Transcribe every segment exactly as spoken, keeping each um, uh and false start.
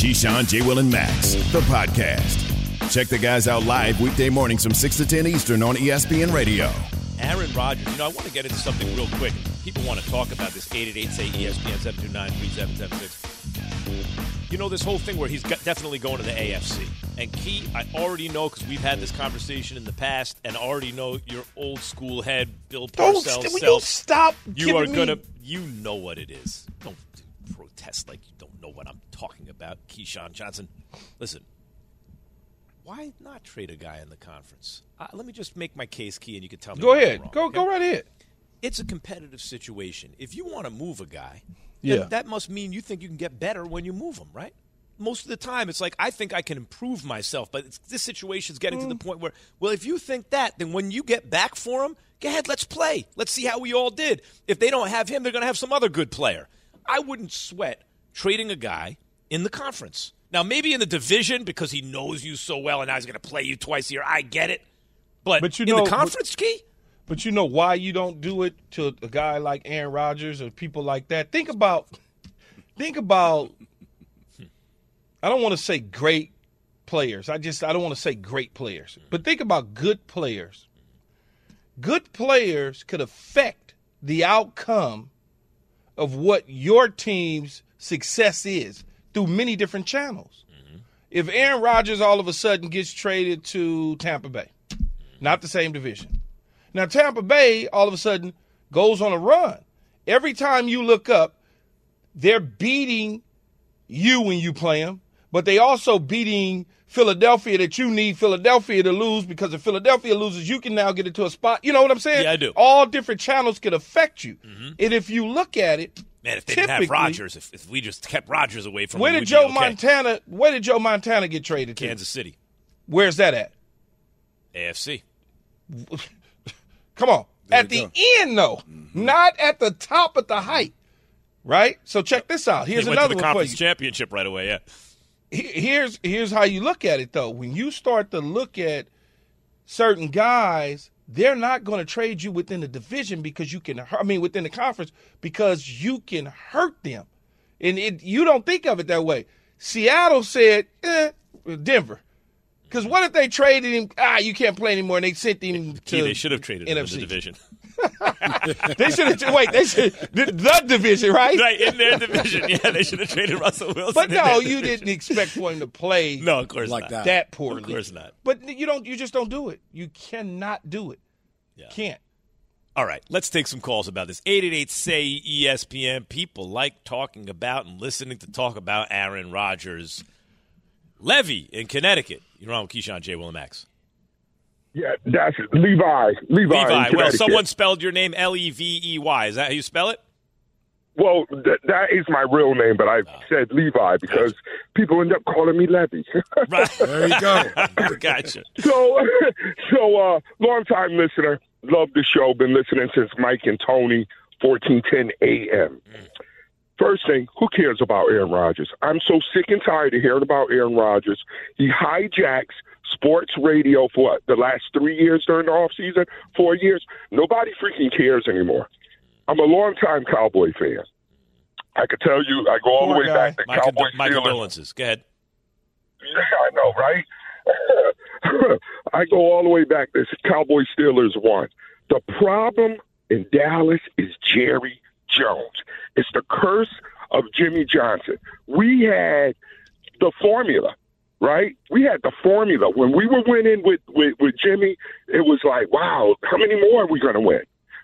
Keyshawn, J. Will, and Max, the podcast. Check the guys out live weekday mornings from six to ten Eastern on E S P N Radio. Aaron Rodgers, you know, I want to get into something real quick. People want to talk about this eight eight eight, say E S P N, seven two nine, three seven seven six. You know, this whole thing where he's got definitely going to the A F C. And Key, I already know, because we've had this conversation in the past, and I already know your old school head, Bill Parcells. Don't st- will you stop you are gonna, me. You know what it is. Don't protest like you don't know what I'm talking about, Keyshawn Johnson. Listen, why not trade a guy in the conference? Uh, let me just make my case, Key, and you can tell me. Go ahead. Wrong, go okay? go right ahead. It's a competitive situation. If you want to move a guy, yeah. that, that must mean you think you can get better when you move him, right? Most of the time, it's like, I think I can improve myself, but it's, this situation's getting mm. to the point where, well, if you think that, then when you get back for him, go ahead, let's play. Let's see how we all did. If they don't have him, they're going to have some other good player. I wouldn't sweat trading a guy in the conference. Now, maybe in the division, because he knows you so well and now he's going to play you twice a year. I get it. But, but you in know, the conference, but, Key? But you know why you don't do it to a guy like Aaron Rodgers or people like that? Think about – think about – I don't want to say great players. I just – I don't want to say great players. But think about good players. Good players could affect the outcome of what your team's success is through many different channels. Mm-hmm. If Aaron Rodgers all of a sudden gets traded to Tampa Bay, not the same division. Now, Tampa Bay all of a sudden goes on a run. Every time you look up, they're beating you when you play them, but they also beating Philadelphia that you need Philadelphia to lose, because if Philadelphia loses, you can now get into a spot. You know what I'm saying? Yeah, I do. All different channels could affect you. Mm-hmm. And if you look at it, man, if they didn't have Rodgers, if, if we just kept Rodgers away from where him, did Joe okay. Montana? Where did Joe Montana get traded to? Kansas City. Where's that at? A F C. Come on. There at the go. end, though, mm-hmm. not at the top of the height, right? So check this out. Here's they went another to the one conference for you. Championship right away. Yeah. Here's here's how you look at it, though. When you start to look at certain guys, they're not going to trade you within the division because you can, I mean, within the conference, because you can hurt them. And it, you don't think of it that way. Seattle said, eh, Denver. Because what if they traded him? Ah, you can't play anymore, and they sent him Key, to They should have traded N F C. Him in the division. They should have – wait, they should – the division, right? Right, in their division. Yeah, they should have traded Russell Wilson. But no, you didn't expect for him to play no, of course like not. that poorly. Of course not. But you don't. You just don't do it. You cannot do it. Yeah. Can't. All right, let's take some calls about this. eight eight eight, say E S P N. People like talking about and listening to talk about Aaron Rodgers. Levy in Connecticut. You're on with Keyshawn, J. Will, and Max. Yeah, that's it. Levi. Levi. Levi. Well, someone spelled your name L E V E Y. Is that how you spell it? Well, th- that is my real name, but I oh. said Levi because people end up calling me Levy. Right. There you go. Gotcha. So, so uh, long-time listener. Love the show. Been listening since Mike and Tony, fourteen ten a.m. Mm. First thing, who cares about Aaron Rodgers? I'm so sick and tired of hearing about Aaron Rodgers. He hijacks sports radio for what, the last three years during the offseason, four years. Nobody freaking cares anymore. I'm a longtime Cowboy fan. I could tell you, I go all Poor the way guy. back to my Cowboys. Cond- my condolences. Go ahead. Yeah, I know, right? I go all the way back to Cowboy Steelers one. The problem in Dallas is Jerry Jones. It's the curse of Jimmy Johnson. We had the formula, right? We had the formula. When we were winning with, with, with Jimmy, it was like, wow, how many more are we going to win?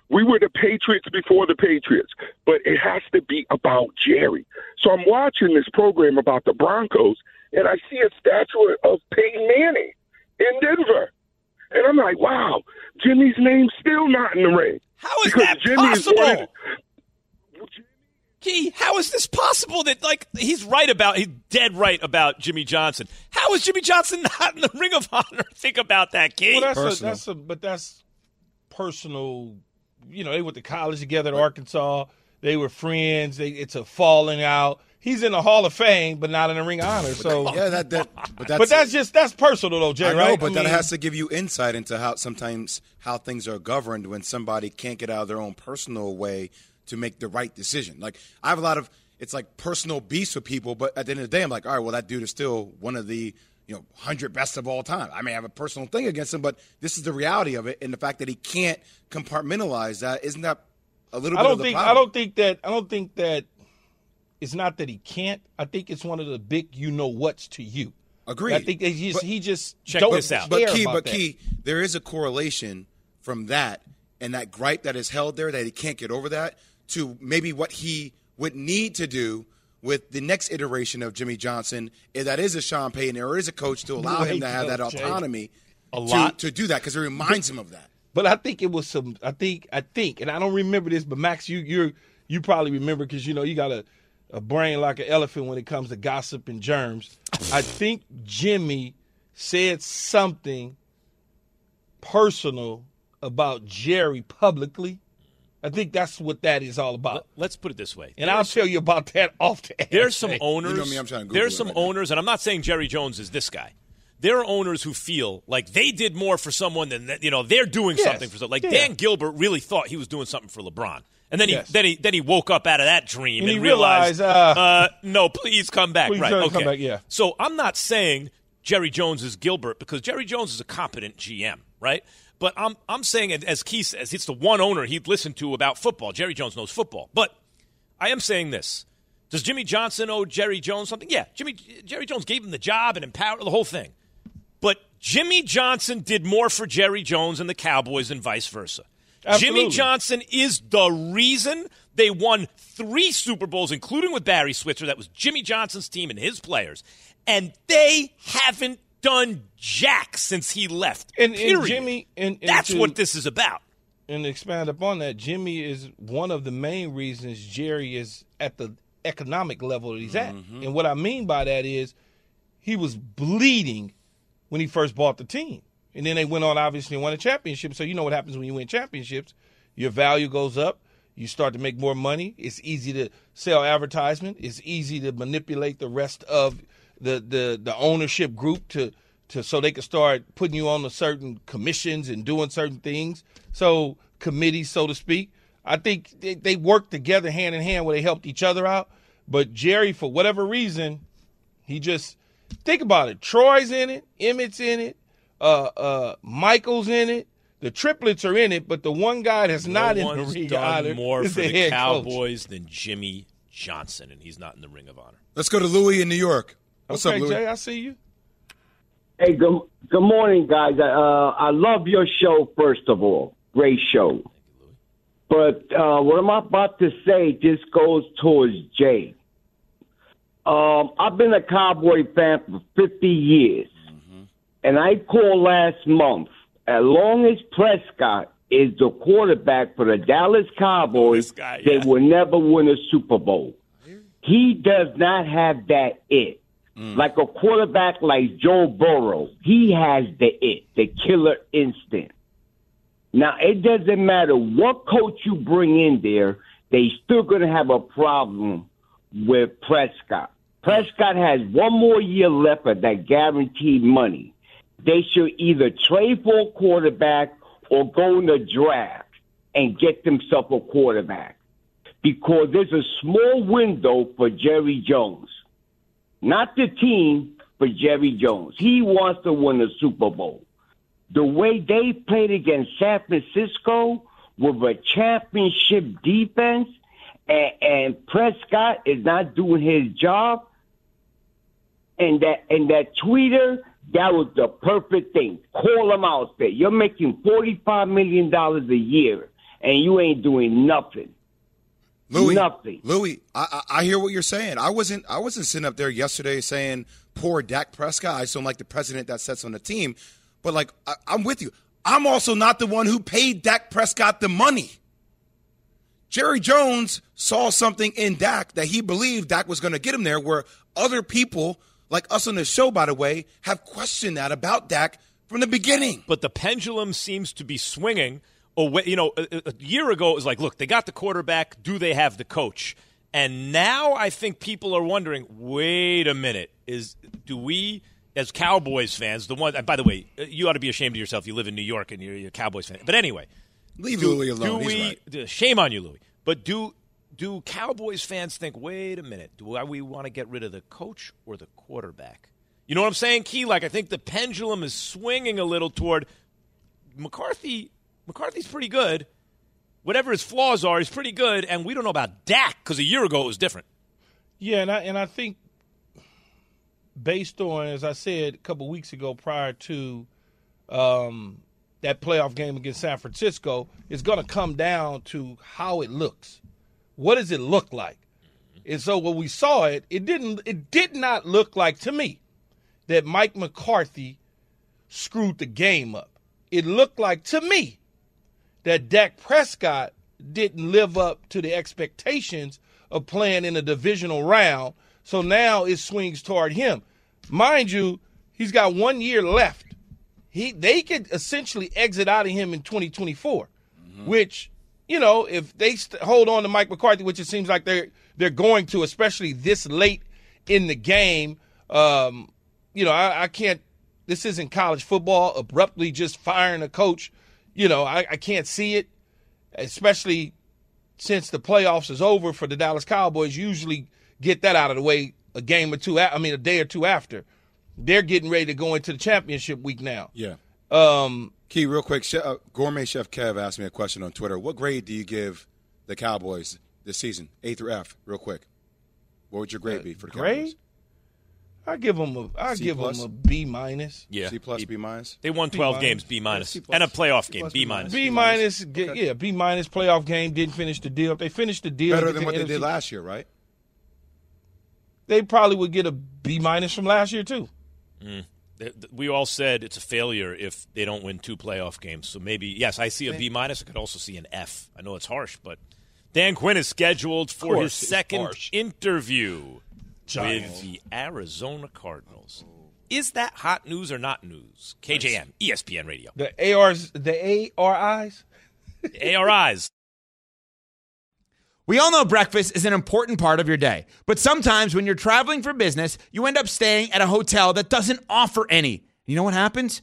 We were the Patriots before the Patriots, but it has to be about Jerry. So I'm watching this program about the Broncos, and I see a statue of Peyton Manning in Denver. And I'm like, wow, Jimmy's name's still not in the ring. How is because that Jimmy possible? Is winning. Key, how is this possible that, like, he's right about, he's dead right about Jimmy Johnson? How is Jimmy Johnson not in the Ring of Honor? Think about that, Key. Well, that's personal. A, that's a, but that's personal. You know, they went to college together in Arkansas. They were friends. They, it's a falling out. He's in the Hall of Fame, but not in the Ring of Honor. So yeah, that, that but that's, but that's just that's personal though, Jay. I know, right? But I mean, that has to give you insight into how sometimes how things are governed when somebody can't get out of their own personal way to make the right decision. Like, I have a lot of it's like personal beefs with people. But at the end of the day, I'm like, all right, well, that dude is still one of the, you know, one hundred best of all time. I may have a personal thing against him, but this is the reality of it. And the fact that he can't compartmentalize that, isn't that a little I bit don't of the think, problem? I don't think that – I don't think that it's not that he can't. I think it's one of the big you-know-whats to you. Agreed. I think that he just, but, he just check don't this out. But, Key, but Key, there is a correlation from that and that gripe that is held there that he can't get over that to maybe what he would need to do with the next iteration of Jimmy Johnson, if that is a Sean Payton or is a coach to allow him to have that autonomy a lot. To, to do that because it reminds him of that. But I think it was some – I think, I think, and I don't remember this, but, Max, you you you probably remember because, you know, you got a, a brain like an elephant when it comes to gossip and germs. I think Jimmy said something personal about Jerry publicly. I think that's what that is all about. Let's put it this way. And there's, I'll tell you about that off the air. There's some owners. You know me, I'm trying to Google there's some right owners, now. And I'm not saying Jerry Jones is this guy. There are owners who feel like they did more for someone than, you know, they're doing yes. something for someone. Like yeah. Dan Gilbert really thought he was doing something for LeBron. And then he yes. then he then he woke up out of that dream and, and realized, realized uh, uh, no, please come back. Please right? Okay. Come back, yeah. So I'm not saying Jerry Jones is Gilbert because Jerry Jones is a competent G M, right? But I'm I'm saying, as Keith says, it's the one owner he'd listen to about football. Jerry Jones knows football. But I am saying this: does Jimmy Johnson owe Jerry Jones something? Yeah, Jimmy Jerry Jones gave him the job and empowered the whole thing. But Jimmy Johnson did more for Jerry Jones and the Cowboys and vice versa. Absolutely. Jimmy Johnson is the reason they won three Super Bowls, including with Barry Switzer. That was Jimmy Johnson's team and his players. And they haven't done jack since he left. And, period. and Jimmy, and, and that's to, what this is about. And to expand upon that, Jimmy is one of the main reasons Jerry is at the economic level that he's mm-hmm. at. And what I mean by that is he was bleeding when he first bought the team. And then they went on, obviously, and won a championship. So you know what happens when you win championships. Your value goes up. You start to make more money. It's easy to sell advertisement. It's easy to manipulate the rest of the the, the ownership group to, to so they can start putting you on a certain commissions and doing certain things. So committees, so to speak. I think they, they worked together hand in hand where they helped each other out. But Jerry, for whatever reason, he just – think about it. Troy's in it. Emmett's in it. Uh, uh, Michael's in it. The triplets are in it, but the one guy that's no not in the Ring of Honor more is for the, the Cowboys coach. Than Jimmy Johnson, and he's not in the Ring of Honor. Let's go to Louis in New York. What's okay, up, Louis? Jay, I see you. Hey, good good morning, guys. Uh, I love your show. First of all, great show. But uh, what I'm about to say just goes towards Jay. Um, I've been a Cowboy fan for fifty years. And I called last month, as long as Prescott is the quarterback for the Dallas Cowboys, guy, yeah. they will never win a Super Bowl. He does not have that it. Mm. Like a quarterback like Joe Burrow, he has the it, the killer instinct. Now, it doesn't matter what coach you bring in there, they still going to have a problem with Prescott. Prescott has one more year left of that guaranteed money. They should either trade for a quarterback or go in the draft and get themselves a quarterback because there's a small window for Jerry Jones. Not the team, but Jerry Jones. He wants to win the Super Bowl. The way they played against San Francisco with a championship defense and, and Prescott is not doing his job, and that, and that tweeter – that was the perfect thing. Call them out, say, you're making forty-five million dollars a year, and you ain't doing nothing. Louis, nothing. Louis, I, I hear what you're saying. I wasn't I wasn't sitting up there yesterday saying, poor Dak Prescott. I sound like the president that sits on the team. But, like, I, I'm with you. I'm also not the one who paid Dak Prescott the money. Jerry Jones saw something in Dak that he believed Dak was going to get him there where other people – like us on the show, by the way, have questioned that about Dak from the beginning. But the pendulum seems to be swinging away. You know, a, a year ago it was like, look, they got the quarterback. Do they have the coach? And now I think people are wondering, wait a minute, is do we as Cowboys fans, the one? And by the way, you ought to be ashamed of yourself. You live in New York and you're, you're a Cowboys fan. But anyway, leave do, Louis alone. Do He's we, right. Shame on you, Louis. But do do Cowboys fans think, wait a minute, do we want to get rid of the coach or the quarterback? You know what I'm saying, Key? Like, I think the pendulum is swinging a little toward McCarthy. McCarthy's pretty good. Whatever his flaws are, he's pretty good. And we don't know about Dak because a year ago it was different. Yeah, and I, and I think based on, as I said a couple weeks ago prior to um, that playoff game against San Francisco, it's going to come down to how it looks. What does it look like? And so when we saw it, it didn't. It did not look like, to me, that Mike McCarthy screwed the game up. It looked like, to me, that Dak Prescott didn't live up to the expectations of playing in a divisional round, so now it swings toward him. Mind you, he's got one year left. He They could essentially exit out of him in twenty twenty-four, mm-hmm. which, you know, if they st- hold on to Mike McCarthy, which it seems like they're, they're going to, especially this late in the game, um, you know, I, I can't – this isn't college football, abruptly just firing a coach. You know, I, I can't see it, especially since the playoffs is over for the Dallas Cowboys. Usually get that out of the way a game or two – I mean, a day or two after. They're getting ready to go into the championship week now. Yeah. Um, Key, real quick, Chef, uh, Gourmet Chef Kev asked me a question on Twitter. What grade do you give the Cowboys this season, A through F, real quick? What would your grade uh, be for the grade? Cowboys? I give them a I give them a B minus. Yeah, C plus, B minus. They won twelve games, B minus, and a playoff game, B minus. B minus, yeah, B minus playoff game. Didn't finish the deal. If they finished the deal, better than what they did last year, right? They probably would get a B minus from last year too. Mm. We all said it's a failure if they don't win two playoff games. So maybe yes, I see a B minus. I could also see an F. I know it's harsh, but Dan Quinn is scheduled for his second interview Giant. With the Arizona Cardinals. Is that hot news or not news? K J M, E S P N Radio. The A Rs, the A R Is? A R Is. We all know breakfast is an important part of your day. But sometimes when you're traveling for business, you end up staying at a hotel that doesn't offer any. You know what happens?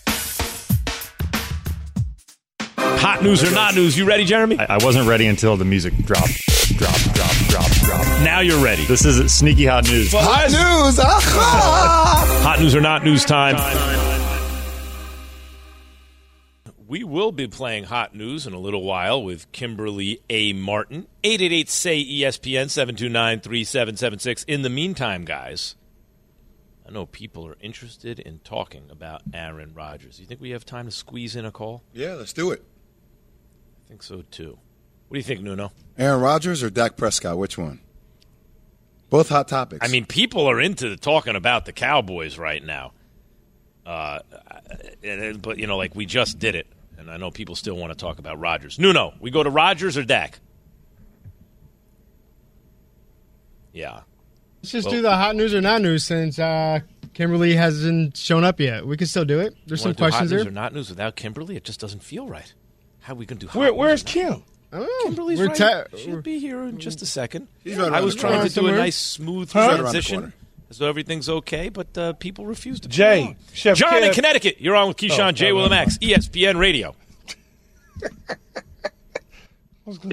Hot news or not news. You ready, Jeremy? I wasn't ready until the music dropped. Drop, drop, drop, drop. Now you're ready. This is sneaky hot news. Well, hot news. Hot news or not news time. We will be playing hot news in a little while with Kimberly A. Martin. eight eight eight S A Y E S P N seven two nine, three seven seven six. In the meantime, guys, I know people are interested in talking about Aaron Rodgers. You think we have time to squeeze in a call? Yeah, let's do it. I think so, too. What do you think, Nuno? Aaron Rodgers or Dak Prescott? Which one? Both hot topics. I mean, people are into talking about the Cowboys right now. Uh, but, you know, like we just did it. And I know people still want to talk about Rodgers. Nuno, we go to Rodgers or Dak? Yeah. Let's just well, do the hot news or not news since uh, Kimberly hasn't shown up yet. We can still do it. There's some questions there. Hot news or not news without Kimberly? It just doesn't feel right. How are we going to do hot Where, Where's Kim? Oh, Kimberly's right. Ta- She'll be here in just a second. Yeah, I was trying to do a nice, smooth huh? transition as though everything's okay, but uh, people refuse to. Jay. Chef John Kev. In Connecticut. You're on with Keyshawn, oh, Jay Will and Max, E S P N Radio.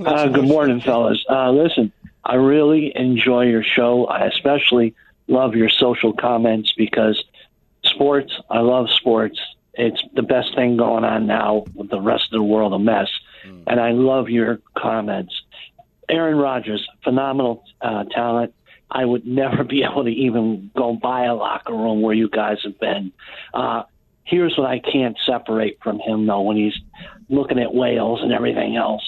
uh, good morning, fellas. Uh, listen, I really enjoy your show. I especially love your social comments because sports, I love sports. It's the best thing going on now with the rest of the world a mess. Mm. And I love your comments. Aaron Rodgers, phenomenal uh, talent. I would never be able to even go by a locker room where you guys have been. Uh, here's what I can't separate from him, though, when he's looking at whales and everything else.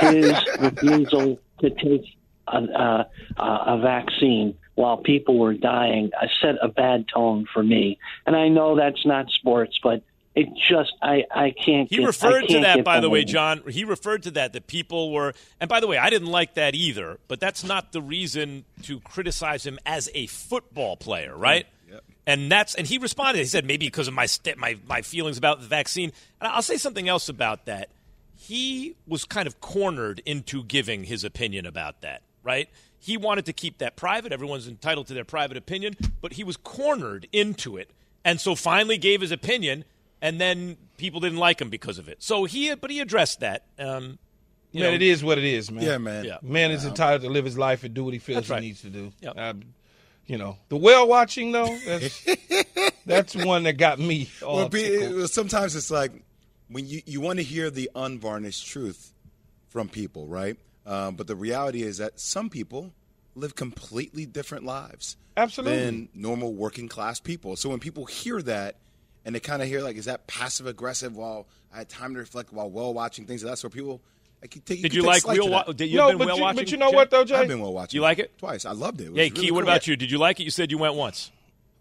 his refusal to take a, a, a vaccine while people were dying set a bad tone for me. And I know that's not sports, but it just, I, I can't He get, referred can't to that, by the way, John. He referred to that, that people were, and by the way, I didn't like that either, but that's not the reason to criticize him as a football player, right? Yep. And that's, and he responded. He said, maybe because of my, st- my, my feelings about the vaccine. And I'll say something else about that. He was kind of cornered into giving his opinion about that, right? He wanted to keep that private. Everyone's entitled to their private opinion, but he was cornered into it. And so finally gave his opinion. And then people didn't like him because of it. So he, but he addressed that. Um, you man, know. It is what it is, man. Yeah, man. Yeah. Man is entitled to live his life and do what he feels right. he needs to do. Yep. Uh, you know, the whale watching though, that's, that's one that got me. All well, be, sometimes it's like when you, you want to hear the unvarnished truth from people, right? Um, but the reality is that some people live completely different lives, absolutely, than normal working class people. So when people hear that. And they kind of hear, like, is that passive-aggressive while I had time to reflect while well-watching things? That's where people – like, you take, you Did you like real wa- – Did you no, been but well-watching? No, but you know Jay? What, though, Jay? I've been well-watching. You like it? Twice. I loved it. It was hey, really Key, cool. What about you? Did you like it? You said you went once.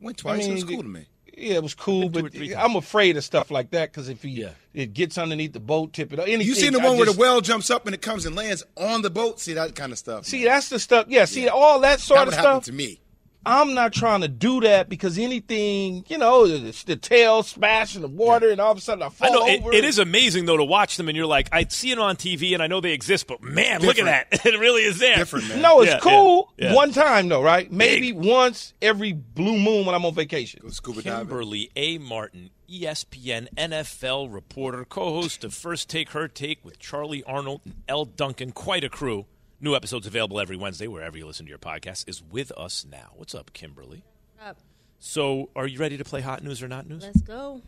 I went twice. I mean, it was cool it, to me. Yeah, it was cool, but I'm afraid of stuff like that because if he, yeah. it gets underneath the boat, tip it up. You seen the one I where just, the whale jumps up and it comes and lands on the boat? See, that kind of stuff. See, man. That's the stuff – yeah, see, yeah. all that sort that of stuff. That happened to me. I'm not trying to do that because anything, you know, it's the tail smash in the water and all of a sudden I fall I know, over. It, it is amazing, though, to watch them and you're like, I see it on T V and I know they exist, but, man, different. Look at that. It really is there. Different, man. No, it's yeah, cool yeah, yeah. one time, though, right? Maybe Big. once every blue moon when I'm on vacation. Go scuba diving. Kimberly A. Martin, E S P N N F L reporter, co-host of First Take, Her Take with Charlie Arnold and L. Duncan. Quite a crew. New episodes available every Wednesday, wherever you listen to your podcast, is with us now. What's up, Kimberly? What's up? So are you ready to play Hot News or Not News? Let's go.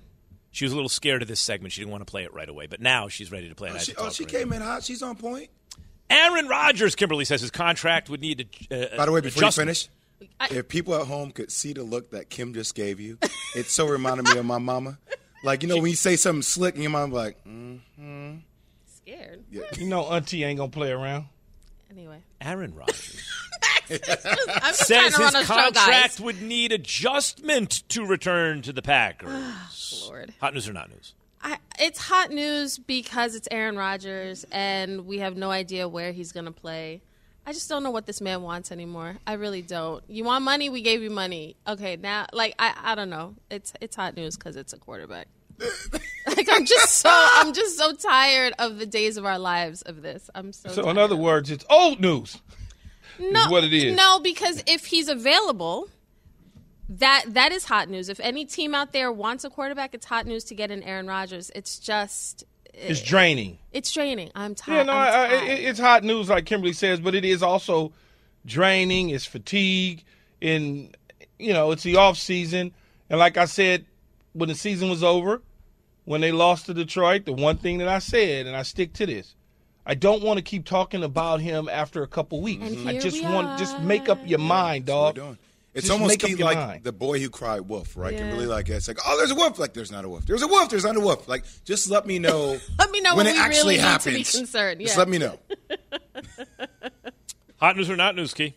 She was a little scared of this segment. She didn't want to play it right away, but now she's ready to play it. Oh, she, oh, she right came away. in hot. She's on point. Aaron Rodgers, Kimberly says his contract would need a uh, By the way, before you finish, I, if people at home could see the look that Kim just gave you, it so reminded me of my mama. Like, you know, she, when you say something slick and your mom's like, mm-hmm. Scared. Yeah. You know auntie ain't going to play around. Anyway, Aaron Rodgers says his contract show, would need adjustment to return to the Packers. Oh, Lord. Hot news or not news? I, it's hot news because it's Aaron Rodgers, and we have no idea where he's going to play. I just don't know what this man wants anymore. I really don't. You want money? We gave you money. Okay, now, like, I, I don't know. It's it's hot news because it's a quarterback. Like, I'm just so I'm just so tired of the days of our lives of this. I'm so. So tired. In other words, it's old news. No, is what it is. No, because if he's available, that that is hot news. If any team out there wants a quarterback, it's hot news to get an Aaron Rodgers. It's just. It's it, draining. It's draining. I'm tired. Yeah, no, I'm tired. I, I, it's hot news, like Kimberly says, but it is also draining. It's fatigue, and you know, it's the off season, and like I said, when the season was over. When they lost to Detroit, the one thing that I said, and I stick to this, I don't want to keep talking about him after a couple weeks. And I just want are. just make up your mind, dog. That's what we're doing. It's just almost key, like mind. The boy who cried wolf, right? Yeah. Really, like it's like, oh, there's a wolf. Like there's not a wolf. There's a wolf. There's not a wolf. Like just let me know. Let me know when, when it actually really happens. Need to be concerned. Yeah. Just let me know. Hot news or not news, Key?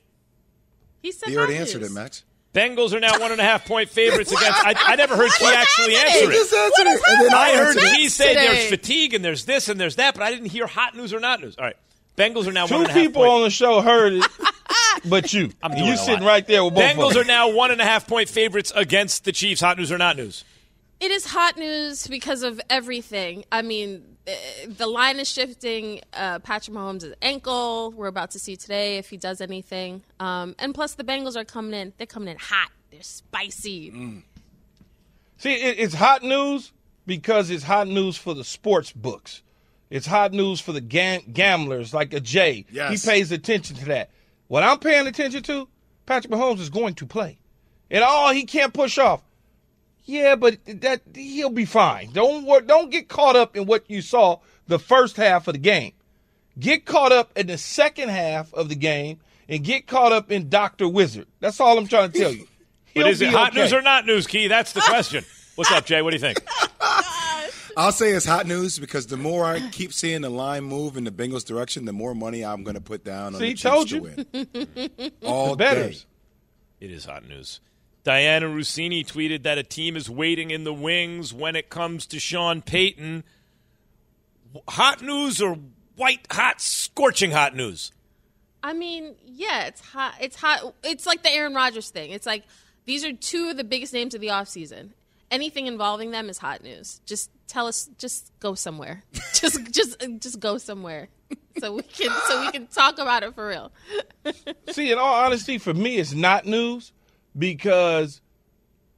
He said he already answered news. it, Max. Bengals are now one and a half point favorites against. I, I never heard Key actually answer it. it. And then I heard Key say today. There's fatigue and there's this and there's that, but I didn't hear hot news or not news. All right, Bengals are now Two one and a half. Two people point. on the show heard it, but you, I'm you sitting right there with both. Bengals of them. are now one and a half point favorites against the Chiefs. Hot news or not news? It is hot news because of everything. I mean, the line is shifting. Uh, Patrick Mahomes' ankle. We're about to see today if he does anything. Um, and plus, the Bengals are coming in. They're coming in hot. They're spicy. Mm. See, it, it's hot news because it's hot news for the sports books. It's hot news for the gam- gamblers like a Jay. Yes. He pays attention to that. What I'm paying attention to, Patrick Mahomes is going to play. And all he can't push off. Yeah, but that he'll be fine. Don't work, don't get caught up in what you saw the first half of the game. Get caught up in the second half of the game and get caught up in Doctor Wizard. That's all I'm trying to tell you. But is it hot okay. news or not news, Key? That's the question. What's up, Jay? What do you think? I'll say it's hot news because the more I keep seeing the line move in the Bengals' direction, the more money I'm going to put down on See, the Chiefs to win. All day. It is hot news. Diana Rossini tweeted that a team is waiting in the wings when it comes to Sean Payton. Hot news or white hot, scorching hot news? I mean, yeah, it's hot. It's hot. It's like the Aaron Rodgers thing. It's like these are two of the biggest names of the offseason. Anything involving them is hot news. Just tell us. Just go somewhere. just, just, just go somewhere. So we can, so we can talk about it for real. See, in all honesty, for me, it's not news. Because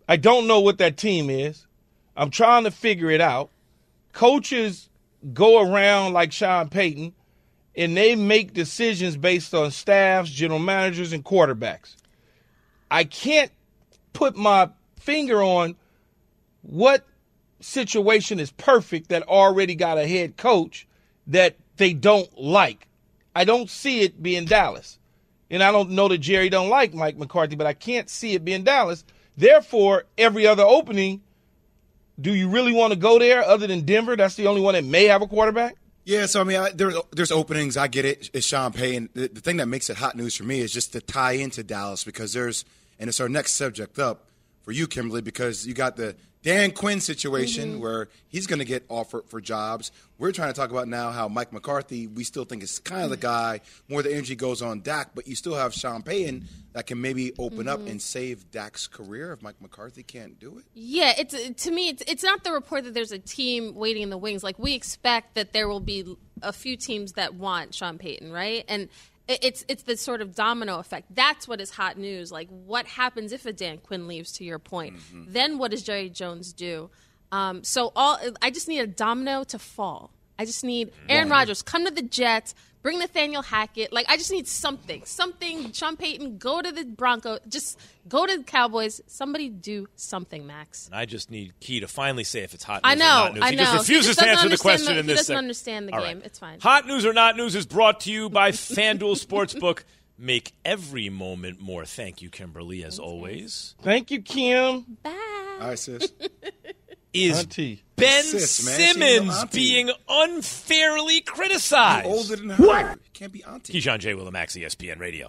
I don't know what that team is. I'm trying to figure it out. Coaches go around like Sean Payton, and they make decisions based on staffs, general managers, and quarterbacks. I can't put my finger on what situation is perfect that already got a head coach that they don't like. I don't see it being Dallas. And I don't know that Jerry don't like Mike McCarthy, but I can't see it being Dallas. Therefore, every other opening, do you really want to go there other than Denver? That's the only one that may have a quarterback? Yeah, so, I mean, I, there, there's openings. I get it. It's Sean Payton. The, the thing that makes it hot news for me is just to tie into Dallas because there's – and it's our next subject up for you, Kimberly, because you got the Dan Quinn situation mm-hmm. where he's going to get offered for jobs. We're trying to talk about now how Mike McCarthy, we still think is kind of the guy. More the energy goes on Dak, but you still have Sean Payton that can maybe open mm-hmm. up and save Dak's career if Mike McCarthy can't do it. Yeah, it's to me, it's, it's not the report that there's a team waiting in the wings. Like, we expect that there will be a few teams that want Sean Payton, right? And it's it's the sort of domino effect. That's what is hot news. Like, what happens if a Dan Quinn leaves, to your point? Mm-hmm. Then what does Jerry Jones do? Um, so all I just need a domino to fall. I just need Aaron wow. Rodgers, come to the Jets, bring Nathaniel Hackett. Like, I just need something. Something. Sean Payton, go to the Broncos. Just go to the Cowboys. Somebody do something, Max. And I just need Key to finally say if it's hot news I know, or not news. I know. He just refuses to answer the question the, in this He doesn't sec- understand the All game. Right. It's fine. Hot news or not news is brought to you by FanDuel Sportsbook. Make every moment more. Thank you, Kimberly, as Thanks, always. Guys. Thank you, Kim. Bye. All right, sis. Is auntie. Ben sis, Simmons being unfairly criticized? Older than her. What? Can't be auntie. Keyshawn J. Willimax, E S P N Radio.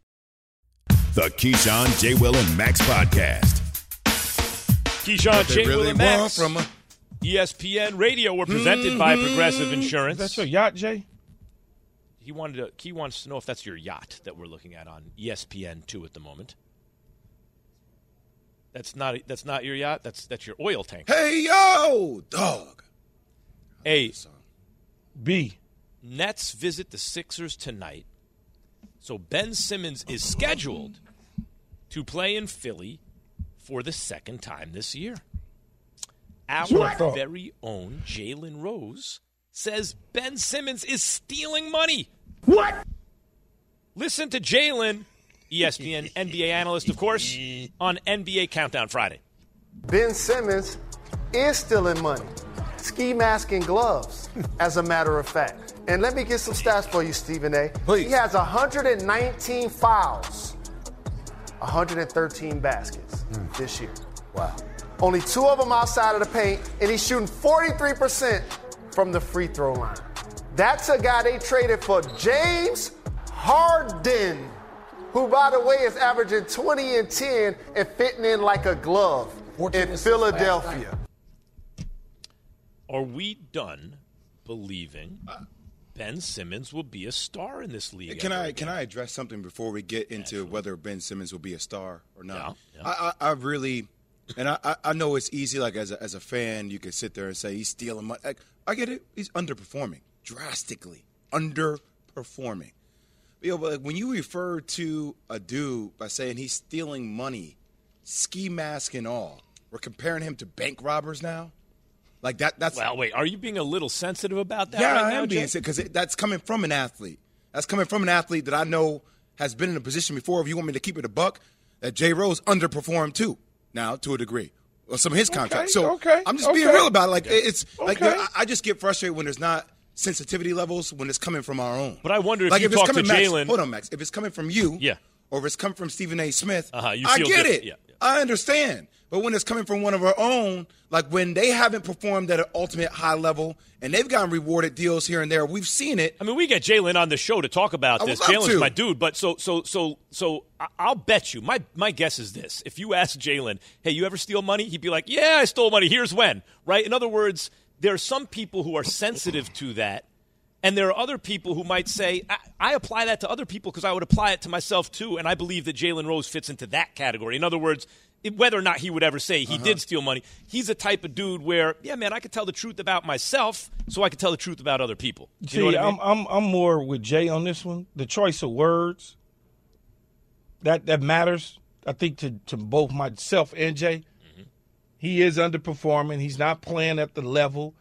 The Keyshawn, J. Will, and Max Podcast. Keyshawn, J. Will, and Max from E S P N Radio. We're presented mm-hmm. by Progressive Insurance. That's your yacht, Jay? He wanted to, Key wants to know if that's your yacht that we're looking at on E S P N two at the moment. That's not that's not your yacht. That's that's your oil tank. Hey, yo, dog. A. B. Nets visit the Sixers tonight. So Ben Simmons is scheduled to play in Philly for the second time this year. Our very own Jalen Rose says Ben Simmons is stealing money. What? Listen to Jalen, E S P N N B A analyst, of course, on N B A Countdown Friday. Ben Simmons is stealing money. Ski mask and gloves, as a matter of fact. And let me get some stats for you, Stephen A. Please. He has one hundred nineteen fouls, one hundred thirteen baskets mm. this year. Wow. Only two of them outside of the paint, and he's shooting forty-three percent from the free throw line. That's a guy they traded for James Harden, who, by the way, is averaging twenty and ten and fitting in like a glove in Philadelphia. Are we done believing Ben Simmons will be a star in this league? Can I can I address something before we get into Absolutely. whether Ben Simmons will be a star or not? Yeah, yeah. I, I, I really – and I, I know it's easy, like, as a, as a fan, you can sit there and say he's stealing money. Like, I get it. He's underperforming, drastically underperforming. You know, but like when you refer to a dude by saying he's stealing money, ski mask and all, we're comparing him to bank robbers now? Like that. That's well. Wait, are you being a little sensitive about that? Yeah, right I now, am Jay? being sensitive because that's coming from an athlete. That's coming from an athlete that I know has been in a position before. If you want me to keep it a buck, that Jay Rose underperformed too. Now, to a degree, well, some of his okay, contracts. So okay, I'm just okay. being real about it. Like okay. it's like okay. you know, I just get frustrated when there's not sensitivity levels when it's coming from our own. But I wonder if like, you if talk it's coming to Jalen. Hold on, Max. If it's coming from you, yeah. or if it's coming from Stephen A. Smith, uh-huh, you I get different. it. Yeah, yeah. I understand. But when it's coming from one of our own, like when they haven't performed at an ultimate high level and they've gotten rewarded deals here and there, we've seen it. I mean, we got Jalen on the show to talk about this. Jalen's my dude. But so, so, so, so I'll bet you, my, my guess is this. If you ask Jalen, hey, you ever steal money? He'd be like, yeah, I stole money. Here's when, right? In other words, there are some people who are sensitive to that. And there are other people who might say, I, I apply that to other people because I would apply it to myself too. And I believe that Jalen Rose fits into that category. In other words, whether or not he would ever say he uh-huh. did steal money, he's a type of dude where, yeah, man, I could tell the truth about myself so I could tell the truth about other people. You See, know what I mean? I'm, I'm, I'm more with Jay on this one. The choice of words, that that matters, I think, to, to both myself and Jay. Mm-hmm. He is underperforming. He's not playing at the level.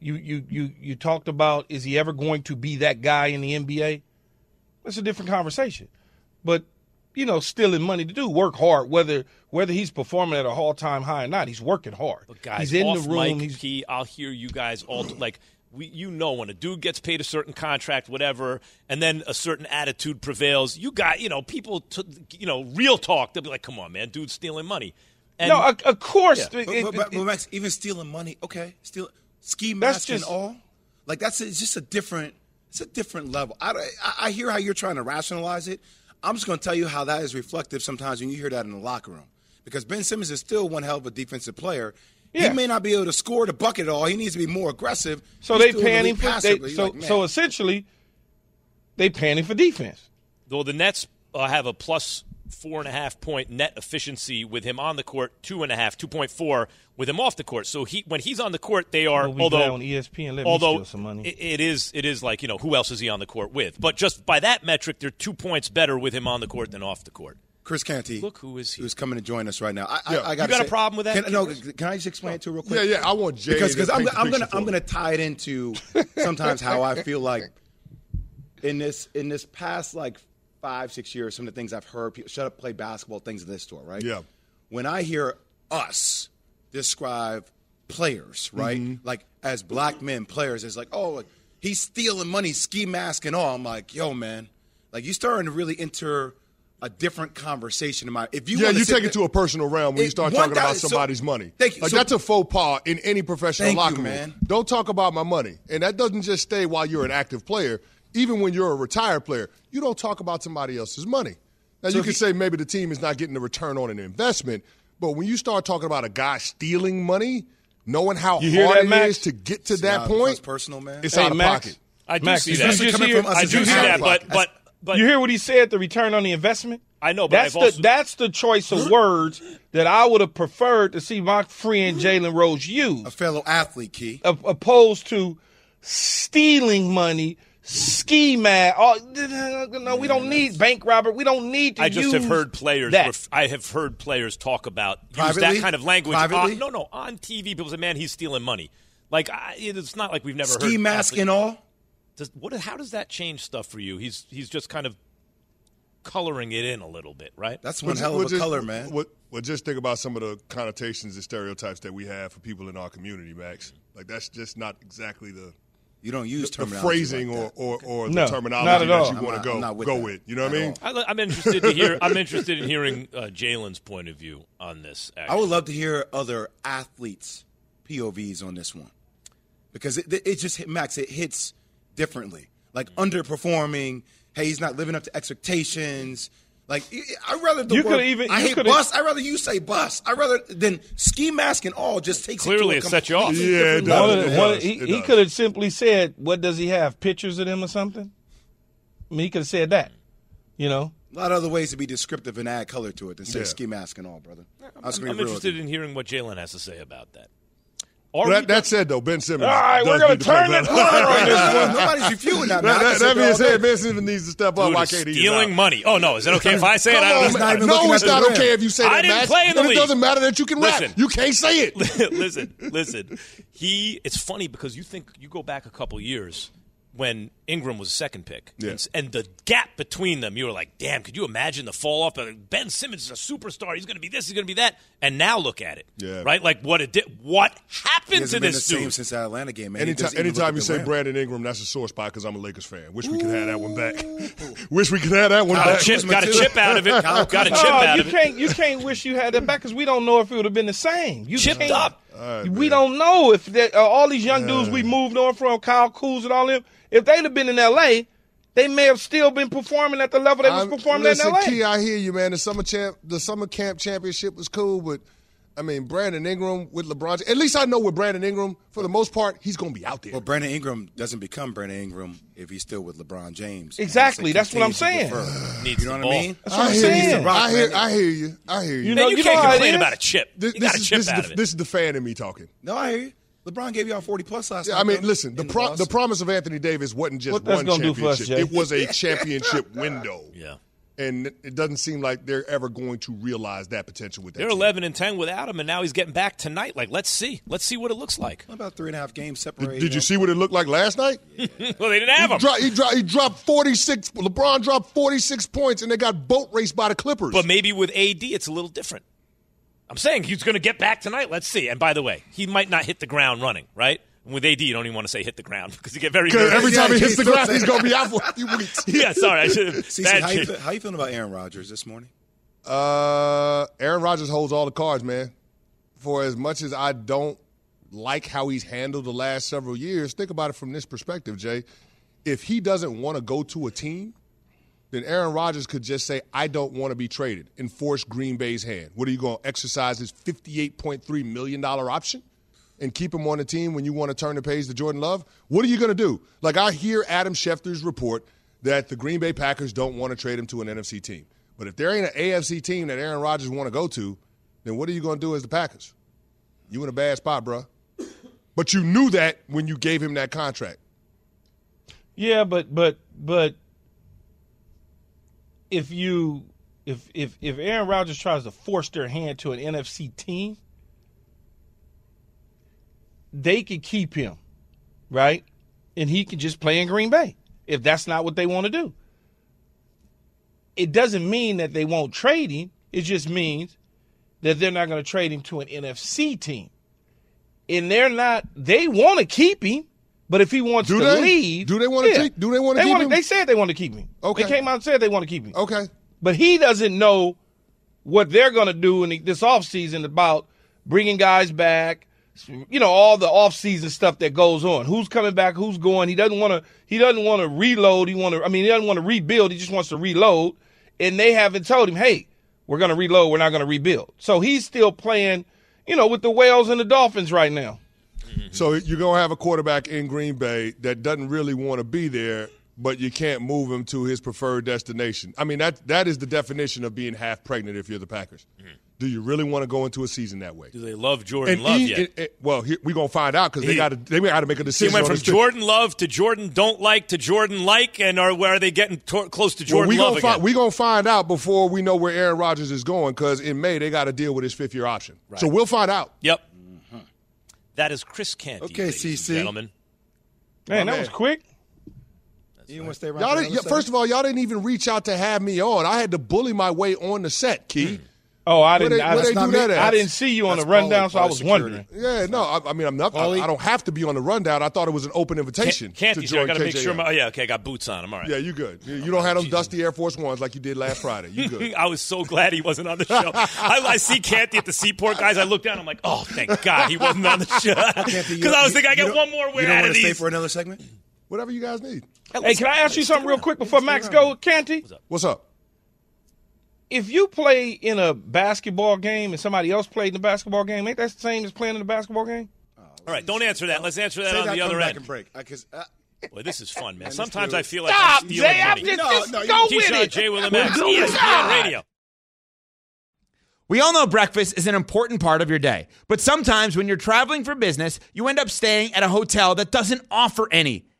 You, you, you, you talked about, is he ever going to be that guy in the N B A? That's a different conversation. But you know, stealing money to do, work hard, whether whether he's performing at an all-time high or not. He's working hard. Look, guys, he's in off the room. Mike, he's... P, I'll hear you guys all, like, we, you know when a dude gets paid a certain contract, whatever, and then a certain attitude prevails. You got, you know, people, t- you know, real talk, they'll be like, come on, man, dude's stealing money. And, no, of, of course. Yeah. It, but, but, but, but Max, even stealing money, okay, steal, ski mask and all. Like, that's it's just a different, it's a different level. I, I, I hear how you're trying to rationalize it. I'm just going to tell you how that is reflective sometimes when you hear that in the locker room. Because Ben Simmons is still one hell of a defensive player. Yeah. He may not be able to score the bucket at all. He needs to be more aggressive. So He's they paying him for they, so, like, so essentially, they paying him for defense. Though the Nets uh, have a plus four and a half point net efficiency with him on the court, two and a half, two point four with him off the court. So he when he's on the court, they are we'll although on E S P N, let although me steal some money. It, it is it is like, you know, who else is he on the court with? But just by that metric, they're two points better with him on the court than off the court. Chris Canty, look who is he? Who's coming to join us right now? I, yeah. I, I got you got say, a problem with that? Can, no, can I just explain no. it to you real quick? Yeah, yeah. I want Jay because because I'm I'm gonna I'm gonna tie it into sometimes how I feel like in this in this past like. Five, six years, some of the things I've heard, people, shut up, play basketball, things of this sort, right? Yeah. When I hear us describe players, right, mm-hmm. like as black men players, it's like, oh, like, he's stealing money, ski mask and all. I'm like, yo, man, like you're starting to really enter a different conversation in my if you Yeah, you take th- it to a personal realm when it, you start talking guy, about somebody's so, money. Thank you. Like so, that's a faux pas in any professional locker room. Man. Don't talk about my money. And that doesn't just stay while you're an active player. Even when you're a retired player, you don't talk about somebody else's money. Now, so you can he, say maybe the team is not getting the return on an investment, but when you start talking about a guy stealing money, knowing how hard that, it Max? is to get to it's that point, it's personal, man. It's hey, out of Max, pocket. I do Max, see that. Hear, I do see that, but, but, but you hear what he said, the return on the investment? I know, but that's I've the, also... That's the choice of words that I would have preferred to see my friend Jalen Rose use. A fellow athlete, Key. Opposed to stealing money, ski man. Oh, no, we don't need bank robber. We don't need to I just use have heard players. Ref, I have heard players talk about Privately? use that kind of language. On, no, no, on T V, people say, "Man, he's stealing money." Like I, it's not like we've never ski heard ski mask and all. Does what? How does that change stuff for you? He's he's just kind of coloring it in a little bit, right? That's one we'll hell just, of a color, we'll, man. We'll, well, just think about some of the connotations and stereotypes that we have for people in our community, Max. Like that's just not exactly the. You don't use the, terminology the phrasing like or, or, or no, the terminology that you want to go not go that. with. You know what I mean? I, I'm interested to hear. I'm interested in hearing uh, Jalen's point of view on this. Actually. I would love to hear other athletes' P O Vs on this one because it, it just Max it hits differently. Like mm-hmm. underperforming. Hey, he's not living up to expectations. Like I rather the you word, even, I hate bust. I rather you say bust. I rather than ski mask and all just takes clearly it, to it set you off. Yeah, it does. One, one, he, he could have simply said, "What does he have? Pictures of them or something?" I mean, he could have said that. You know, a lot of other ways to be descriptive and add color to it than say yeah. ski mask and all, brother. I'm, I'm, I'm interested in hearing what Jalen has to say about that. Well, that, that said, though, Ben Simmons. All right, we're going to turn it hard on this one. Nobody's refuting that. Man. That, that being said, Ben Simmons needs to step up. Dude, I can't stealing either. money. Oh, no. Is it okay if I say it? I don't on, know. No, it's not okay if you say that, I didn't Max. play in the and league. It doesn't matter that you can listen, rap. You can't say it. listen, listen. He. It's funny because you think you go back a couple years when Ingram was a second pick. Yeah. And, and the gap between them, you were like, damn, could you imagine the fall off? Ben Simmons is a superstar. He's going to be this. He's going to be that. And now look at it. Yeah. Right? Like what it did. What happened to this dude? He hasn't been the same since that Atlanta game, man. Anytime, anytime you say ramp. Brandon Ingram, that's a sore spot because I'm a Lakers fan. Wish we could have that one back. Wish we could have that one got back. A chip, got a chip out of it. Got a chip oh, out you of can't, it. You can't wish you had that back because we don't know if it would have been the same. You Chipped can't, up. Right, we man. don't know if that, uh, all these young yeah. dudes we moved on from, Kyle Kuz and all them, if they'd have been in L A, they may have still been performing at the level they was I'm, performing listen, in L A. Key, I hear you, man. The summer champ, the summer camp championship was cool, but I mean, Brandon Ingram with LeBron. At least I know with Brandon Ingram, for the most part, he's going to be out there. Well, Brandon Ingram doesn't become Brandon Ingram if he's still with LeBron James. Exactly. That's what I'm saying. You know what I mean? That's what I'm saying. I hear, I hear you. I hear you. You know, you, you can't know complain about a chip. This, you got a chip this, out is the, of it. This is the fan in me talking. No, I hear you. LeBron gave y'all forty plus last yeah, time. I mean, listen, the, pro- the promise of Anthony Davis wasn't just what one championship. Us, it was a championship window. Yeah. And it doesn't seem like they're ever going to realize that potential with that They're team. eleven and ten without him, and now he's getting back tonight. Like, let's see. Let's see what it looks like. What about three and a half games separated? Did, did you see what it looked like last night? Yeah. Well, they didn't have he him. Dro- he, dro- he dropped forty-six. LeBron dropped forty-six points, and they got boat raced by the Clippers. But maybe with A D, it's a little different. I'm saying he's going to get back tonight. Let's see. And by the way, he might not hit the ground running, right? With A D, you don't even want to say hit the ground because you get very nervous. Every time yeah, he hits the ground, he's going to be out for a few weeks. Yeah, sorry. I should have. Cece, how, you, how you feeling about Aaron Rodgers this morning? Uh, Aaron Rodgers holds all the cards, man. For as much as I don't like how he's handled the last several years, think about it from this perspective, Jay. If he doesn't want to go to a team, then Aaron Rodgers could just say, I don't want to be traded, and force Green Bay's hand. What are you going to exercise his fifty-eight point three million dollars option? And keep him on the team when you want to turn the page to Jordan Love, what are you going to do? Like, I hear Adam Schefter's report that the Green Bay Packers don't want to trade him to an N F C team. But if there ain't an A F C team that Aaron Rodgers want to go to, then what are you going to do as the Packers? You in a bad spot, bro. But you knew that when you gave him that contract. Yeah, but but but if you if if if Aaron Rodgers tries to force their hand to an N F C team, they could keep him, right? And he could just play in Green Bay if that's not what they want to do. It doesn't mean that they won't trade him. It just means that they're not going to trade him to an N F C team. And they're not – they want to keep him, but if he wants do to they? leave – Do they want to yeah. keep, do they want to they keep wanna, him? They said they want to keep him. Okay. They came out and said they want to keep him. Okay. But he doesn't know what they're going to do in the, this offseason about bringing guys back, you know, all the off-season stuff that goes on. Who's coming back? Who's going? He doesn't want to. He doesn't want to reload. He want to. I mean, he doesn't want to rebuild. He just wants to reload. And they haven't told him, hey, we're going to reload. We're not going to rebuild. So he's still playing, you know, with the whales and the dolphins right now. Mm-hmm. So you're going to have a quarterback in Green Bay that doesn't really want to be there, but you can't move him to his preferred destination. I mean, that that is the definition of being half pregnant if you're the Packers. Mm-hmm. Do you really want to go into a season that way? Do they love Jordan and Love he, yet? It, it, well, here, we're going to find out because they got to they got to make a decision. They went from Jordan thing. Love to Jordan don't like to Jordan like, and are where are they getting to, close to Jordan well, we Love gonna again? We're going to find out before we know where Aaron Rodgers is going because in May they got to deal with his fifth-year option. Right. So we'll find out. Yep. Mm-hmm. That is Chris Canty, okay, C C. Gentlemen. Man, oh, that man. was quick. You right. want to stay right y'all did, first of all, y'all didn't even reach out to have me on. I had to bully my way on the set, Key. Mm. Oh, I didn't. Where they, where I, they do that I didn't see you on that's the rundown, so I was security. wondering. Yeah, no, I, I mean, I'm not. I, I don't have to be on the rundown. I thought it was an open invitation. Can't you? So I got to make sure. My, oh, yeah, okay, I got boots on. I'm all right. Yeah, you good. You, you don't have those dusty Air Force Ones like you did last Friday. You good? I was so glad he wasn't on the show. I, I see Canty at the Seaport, guys. I look down. I'm like, oh, thank God he wasn't on the show. Because I was thinking, I got one more win out of these. You don't want to stay for another segment? Whatever you guys need. Hey, can I ask you something real quick before Max goes, Canty? What's up? If you play in a basketball game and somebody else played in a basketball game, ain't that the same as playing in a basketball game? Oh, all right, don't answer that. Let's answer that on the other end. Break. I, uh, Boy, this is fun, man. Sometimes I feel like Stop, I'm stealing Jay, money. Just, no, just no, you go with it. Jay Will and Max, E S P N Radio. We all know breakfast is an important part of your day, but sometimes when you're traveling for business, you end up staying at a hotel that doesn't offer any.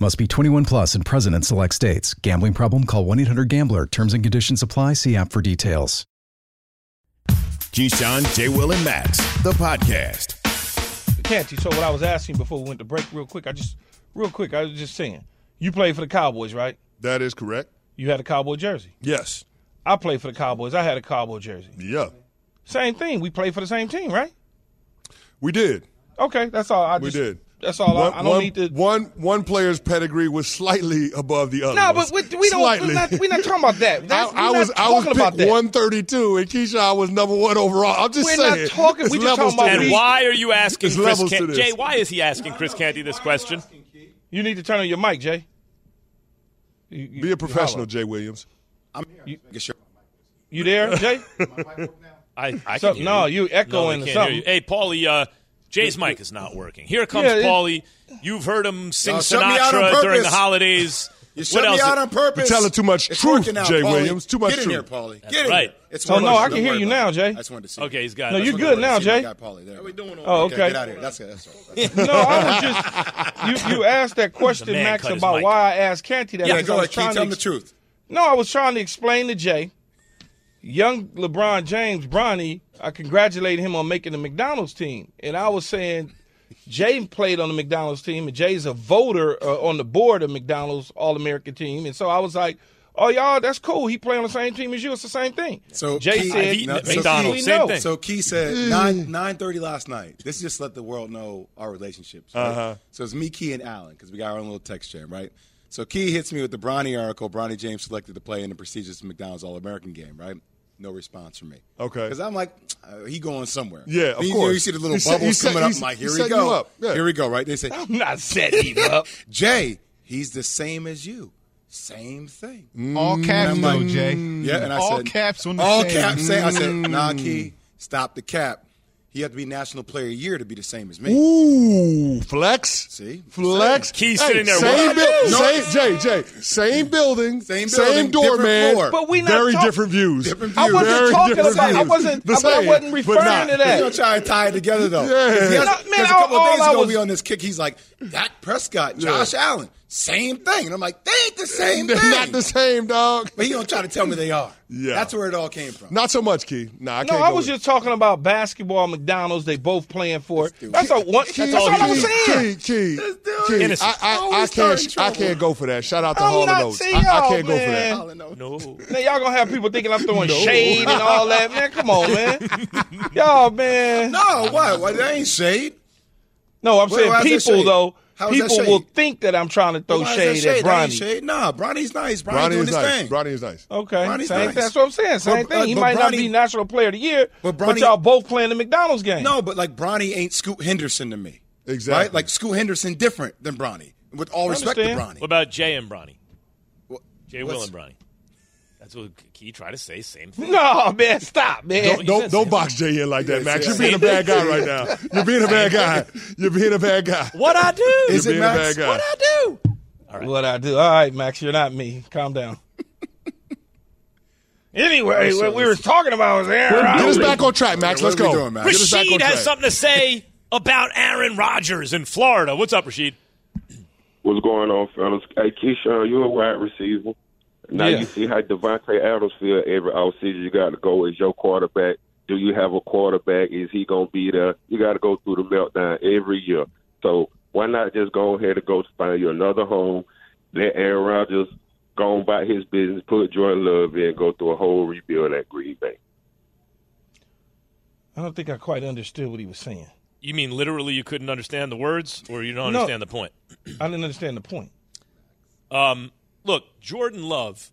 Must be twenty-one plus and present in select states. Gambling problem? Call one eight hundred gambler. Terms and conditions apply. See app for details. Keyshawn, J. Will, and Max, the podcast. Canty, so what I was asking before we went to break real quick, I just, real quick, I was just saying, you played for the Cowboys, right? That is correct. You had a Cowboy jersey? Yes. I played for the Cowboys. I had a Cowboy jersey. Yeah. Same thing. We played for the same team, right? We did. Okay, that's all. I just, we did. That's all. One, I, I don't one, need to. One one player's pedigree was slightly above the other. No, but we, we don't. We're not, we're not talking about that. That's, I, I was I was picked one thirty-two, and Keyshawn was number one overall. I'm just we're saying. We're not talking. We just talking about. And we, why are you asking Chris Canty? Jay, why is he asking Chris Canty this question? You need to turn on your mic, Jay. You, you, Be a professional, Jay Williams. I'm here. You, you there, Jay? I, I so, can hear no, you, you echoing no, something. You. Hey, Paulie. Uh, Jay's mic is not working. Here comes yeah, Paulie. You've heard him sing Sinatra during the holidays. You shut what me out on purpose. You're telling too much it's truth, now, Jay Paulie. Williams. Too much truth. Get in truth. Here, Paulie. Get That's in right. here. It's oh, no, I can hear you now, Jay. I just wanted to see. Okay, he's got it. No, you're good now, Jay. How we doing over oh, okay. okay. Get out of here. That's good. That's right. That's right. No, I was just – you You asked that question, Max, about why I asked Canty that. Yeah, go ahead. Can you tell him the truth? No, I was trying to explain to Jay, young LeBron James, Bronny, I congratulated him on making the McDonald's team. And I was saying Jay played on the McDonald's team, and Jay's a voter uh, on the board of McDonald's All-American team. And so I was like, oh, y'all, that's cool. He played on the same team as you. It's the same thing. So Jay Key, said, no, so McDonald's, same know. thing. So Key said, nine thirty last night. Let's just let the world know our relationships. Right? Uh-huh. So it's me, Key, and Allen, because we got our own little text chain, right? So Key hits me with the Bronny article. Bronny James selected to play in the prestigious McDonald's All-American game, right? No response from me. Okay. Because I'm like, uh, he going somewhere. Yeah, of you, course. You, know, you see the little he bubbles set, coming set, up. I'm like, here he we go. Yeah. Here we go, right? They say, I'm not setting up. Jay, he's the same as you. Same thing. Mm, all caps, though, like, Jay. Yeah, and I all said. All caps on the All same. caps. Same. I said, nah, Key, stop the cap. He had to be National Player of the Year to be the same as me. Ooh, flex. See? Flex. Key's sitting hey, there. Same building. No, same, Jay, Jay, same building. Same building. Same doorman. But we not Very talk- different views. Different views. I wasn't Very talking about I wasn't, I, same, I wasn't referring not, to that. You're going to try and tie it together, though. Because yeah. no, a couple all, of days ago, was... we on this kick, he's like, Dak Prescott, Josh yeah. Allen. Same thing. And I'm like, they ain't the same They're thing. They're not the same, dog. But he don't try to tell me they are. Yeah. That's where it all came from. Not so much, Key. Nah, I no, can't I was just it. talking about basketball, McDonald's. They both playing for it. That's, a, one, Key, that's all I was saying. Key, Key, Key. I, I, I, can't, I can't go for that. Shout out to I'm Hall and Oates. I, I can't man. go for that. No. Now, y'all going to have people thinking I'm throwing no. shade and all that. Man, come on, man. Y'all, man. No, what? Well, that ain't shade. No, I'm well, saying people, though. People will think that I'm trying to throw well, shade, shade at Bronny. Shade? Nah, Bronny's nice. Bronny's doing his nice. thing. Bronny is nice. Okay. Bronny's Same nice. That's what I'm saying. Same but, thing. Uh, he might Bronny, not be National Player of the Year, but, Bronny, but y'all both playing the McDonald's game. No, but like Bronny ain't Scoot Henderson to me. Exactly. Right? Like Scoot Henderson different than Bronny. With all I respect understand. to Bronny. What about Jay and Bronny? Well, Jay Will and Bronny. That's what he tried to say. Same thing. No, man, stop, man. Don't don't, don't box Jay in like that, Max. You're being a bad guy right now. You're being a bad guy. You're being a bad guy. What I do? Is it Max? What I do? All right. What I do? All right, Max, you're not me. Calm down. Anyway, what we were talking about was Aaron Rodgers. Get us back on track, Max. Let's go. Doing, Max? Rashid has something to say about Aaron Rodgers in Florida. What's up, Rashid? What's going on, fellas? Hey, Keyshawn, you're a wide receiver. Now yeah. you see how Devontae Adams feel every offseason. You got to go, is your quarterback? Do you have a quarterback? Is he going to be there? You got to go through the meltdown every year. So why not just go ahead and go find you another home, let Aaron Rodgers go on about his business, put Jordan Love in, go through a whole rebuild at Green Bay. I don't think I quite understood what he was saying. You mean literally you couldn't understand the words, or you don't understand no, the point? I didn't understand the point. Um, look, Jordan Love,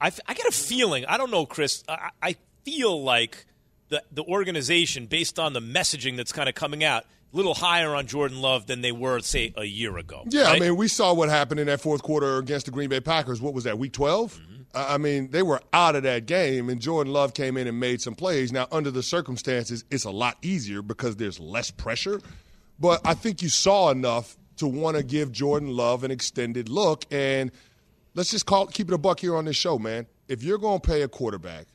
I, I get a feeling, I don't know, Chris, I, I feel like the, the organization, based on the messaging that's kind of coming out, a little higher on Jordan Love than they were, say, a year ago. Yeah, right? I mean, we saw what happened in that fourth quarter against the Green Bay Packers. What was that, week twelve? Mm-hmm. Uh, I mean, they were out of that game, and Jordan Love came in and made some plays. Now, under the circumstances, it's a lot easier because there's less pressure. But I think you saw enough to want to give Jordan Love an extended look. And let's just call, keep it a buck here on this show, man. If you're going to pay a quarterback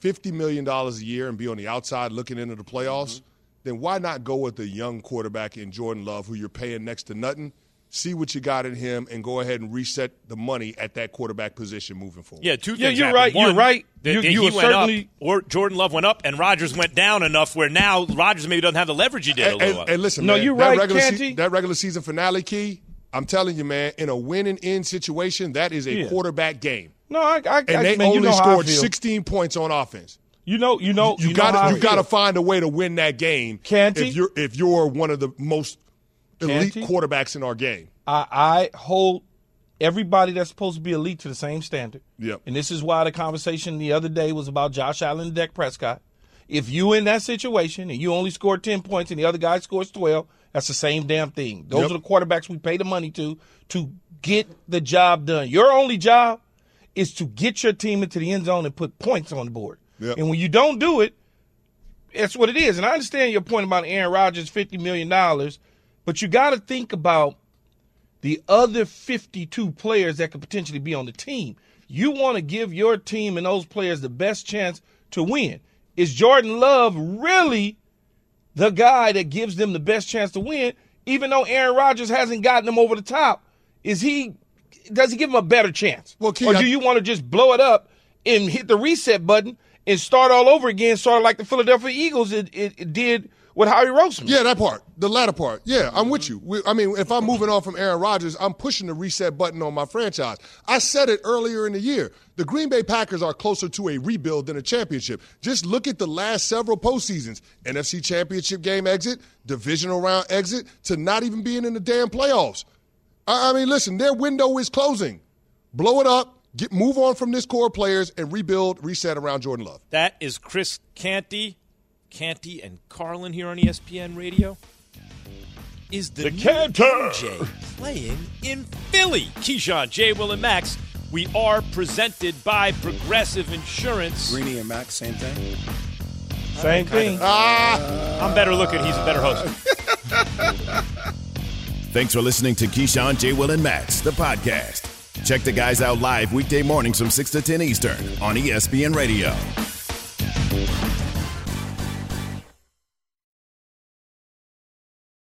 fifty million dollars a year and be on the outside looking into the playoffs, mm-hmm. then why not go with a young quarterback in Jordan Love who you're paying next to nothing, see what you got in him, and go ahead and reset the money at that quarterback position moving forward. Yeah, two things Yeah, you're happened. right. One, you're right. The, you, the, you he went certainly... up, or Jordan Love went up, and Rodgers went down enough where now Rodgers maybe doesn't have the leverage he did and, a little and, and listen, no, man, you're that right, regular se- that regular season finale key, I'm telling you, man, in a win and end situation, that is a yeah. quarterback game. No, I, I, and I, they man, only you know scored sixteen points on offense. You know, you know, you, you, you got you got to find a way to win that game. Canty, if you're if you're one of the most elite Canty? quarterbacks in our game, I, I hold everybody that's supposed to be elite to the same standard. Yep. And this is why the conversation the other day was about Josh Allen and Dak Prescott. If you in that situation and you only score ten points and the other guy scores twelve, that's the same damn thing. Those yep. are the quarterbacks we pay the money to to get the job done. Your only job is to get your team into the end zone and put points on the board. Yep. And when you don't do it, that's what it is. And I understand your point about Aaron Rodgers, fifty million dollars, but you got to think about the other fifty-two players that could potentially be on the team. You want to give your team and those players the best chance to win. Is Jordan Love really the guy that gives them the best chance to win, even though Aaron Rodgers hasn't gotten them over the top? Is he? Does he give them a better chance? Well, Keith, or do you want to just blow it up and hit the reset button and start all over again, sort of like the Philadelphia Eagles it, it, it did with Howie Roseman? Yeah, that part, the latter part. Yeah, I'm with you. We, I mean, if I'm moving on from Aaron Rodgers, I'm pushing the reset button on my franchise. I said it earlier in the year. The Green Bay Packers are closer to a rebuild than a championship. Just look at the last several postseasons. N F C championship game exit, divisional round exit, to not even being in the damn playoffs. I, I mean, listen, their window is closing. Blow it up. Get, move on from this core players and rebuild, reset around Jordan Love. That is Chris Canty, Canty and Carlin here on E S P N Radio. Is the, the new D J playing in Philly? Keyshawn, Jay, Will, and Max. We are presented by Progressive Insurance. Greeny and Max, same thing. Same thing. Of, uh, I'm better looking. He's a better host. Thanks for listening to Keyshawn, Jay, Will, and Max, the podcast. Check the guys out live weekday mornings from six to ten Eastern on E S P N Radio.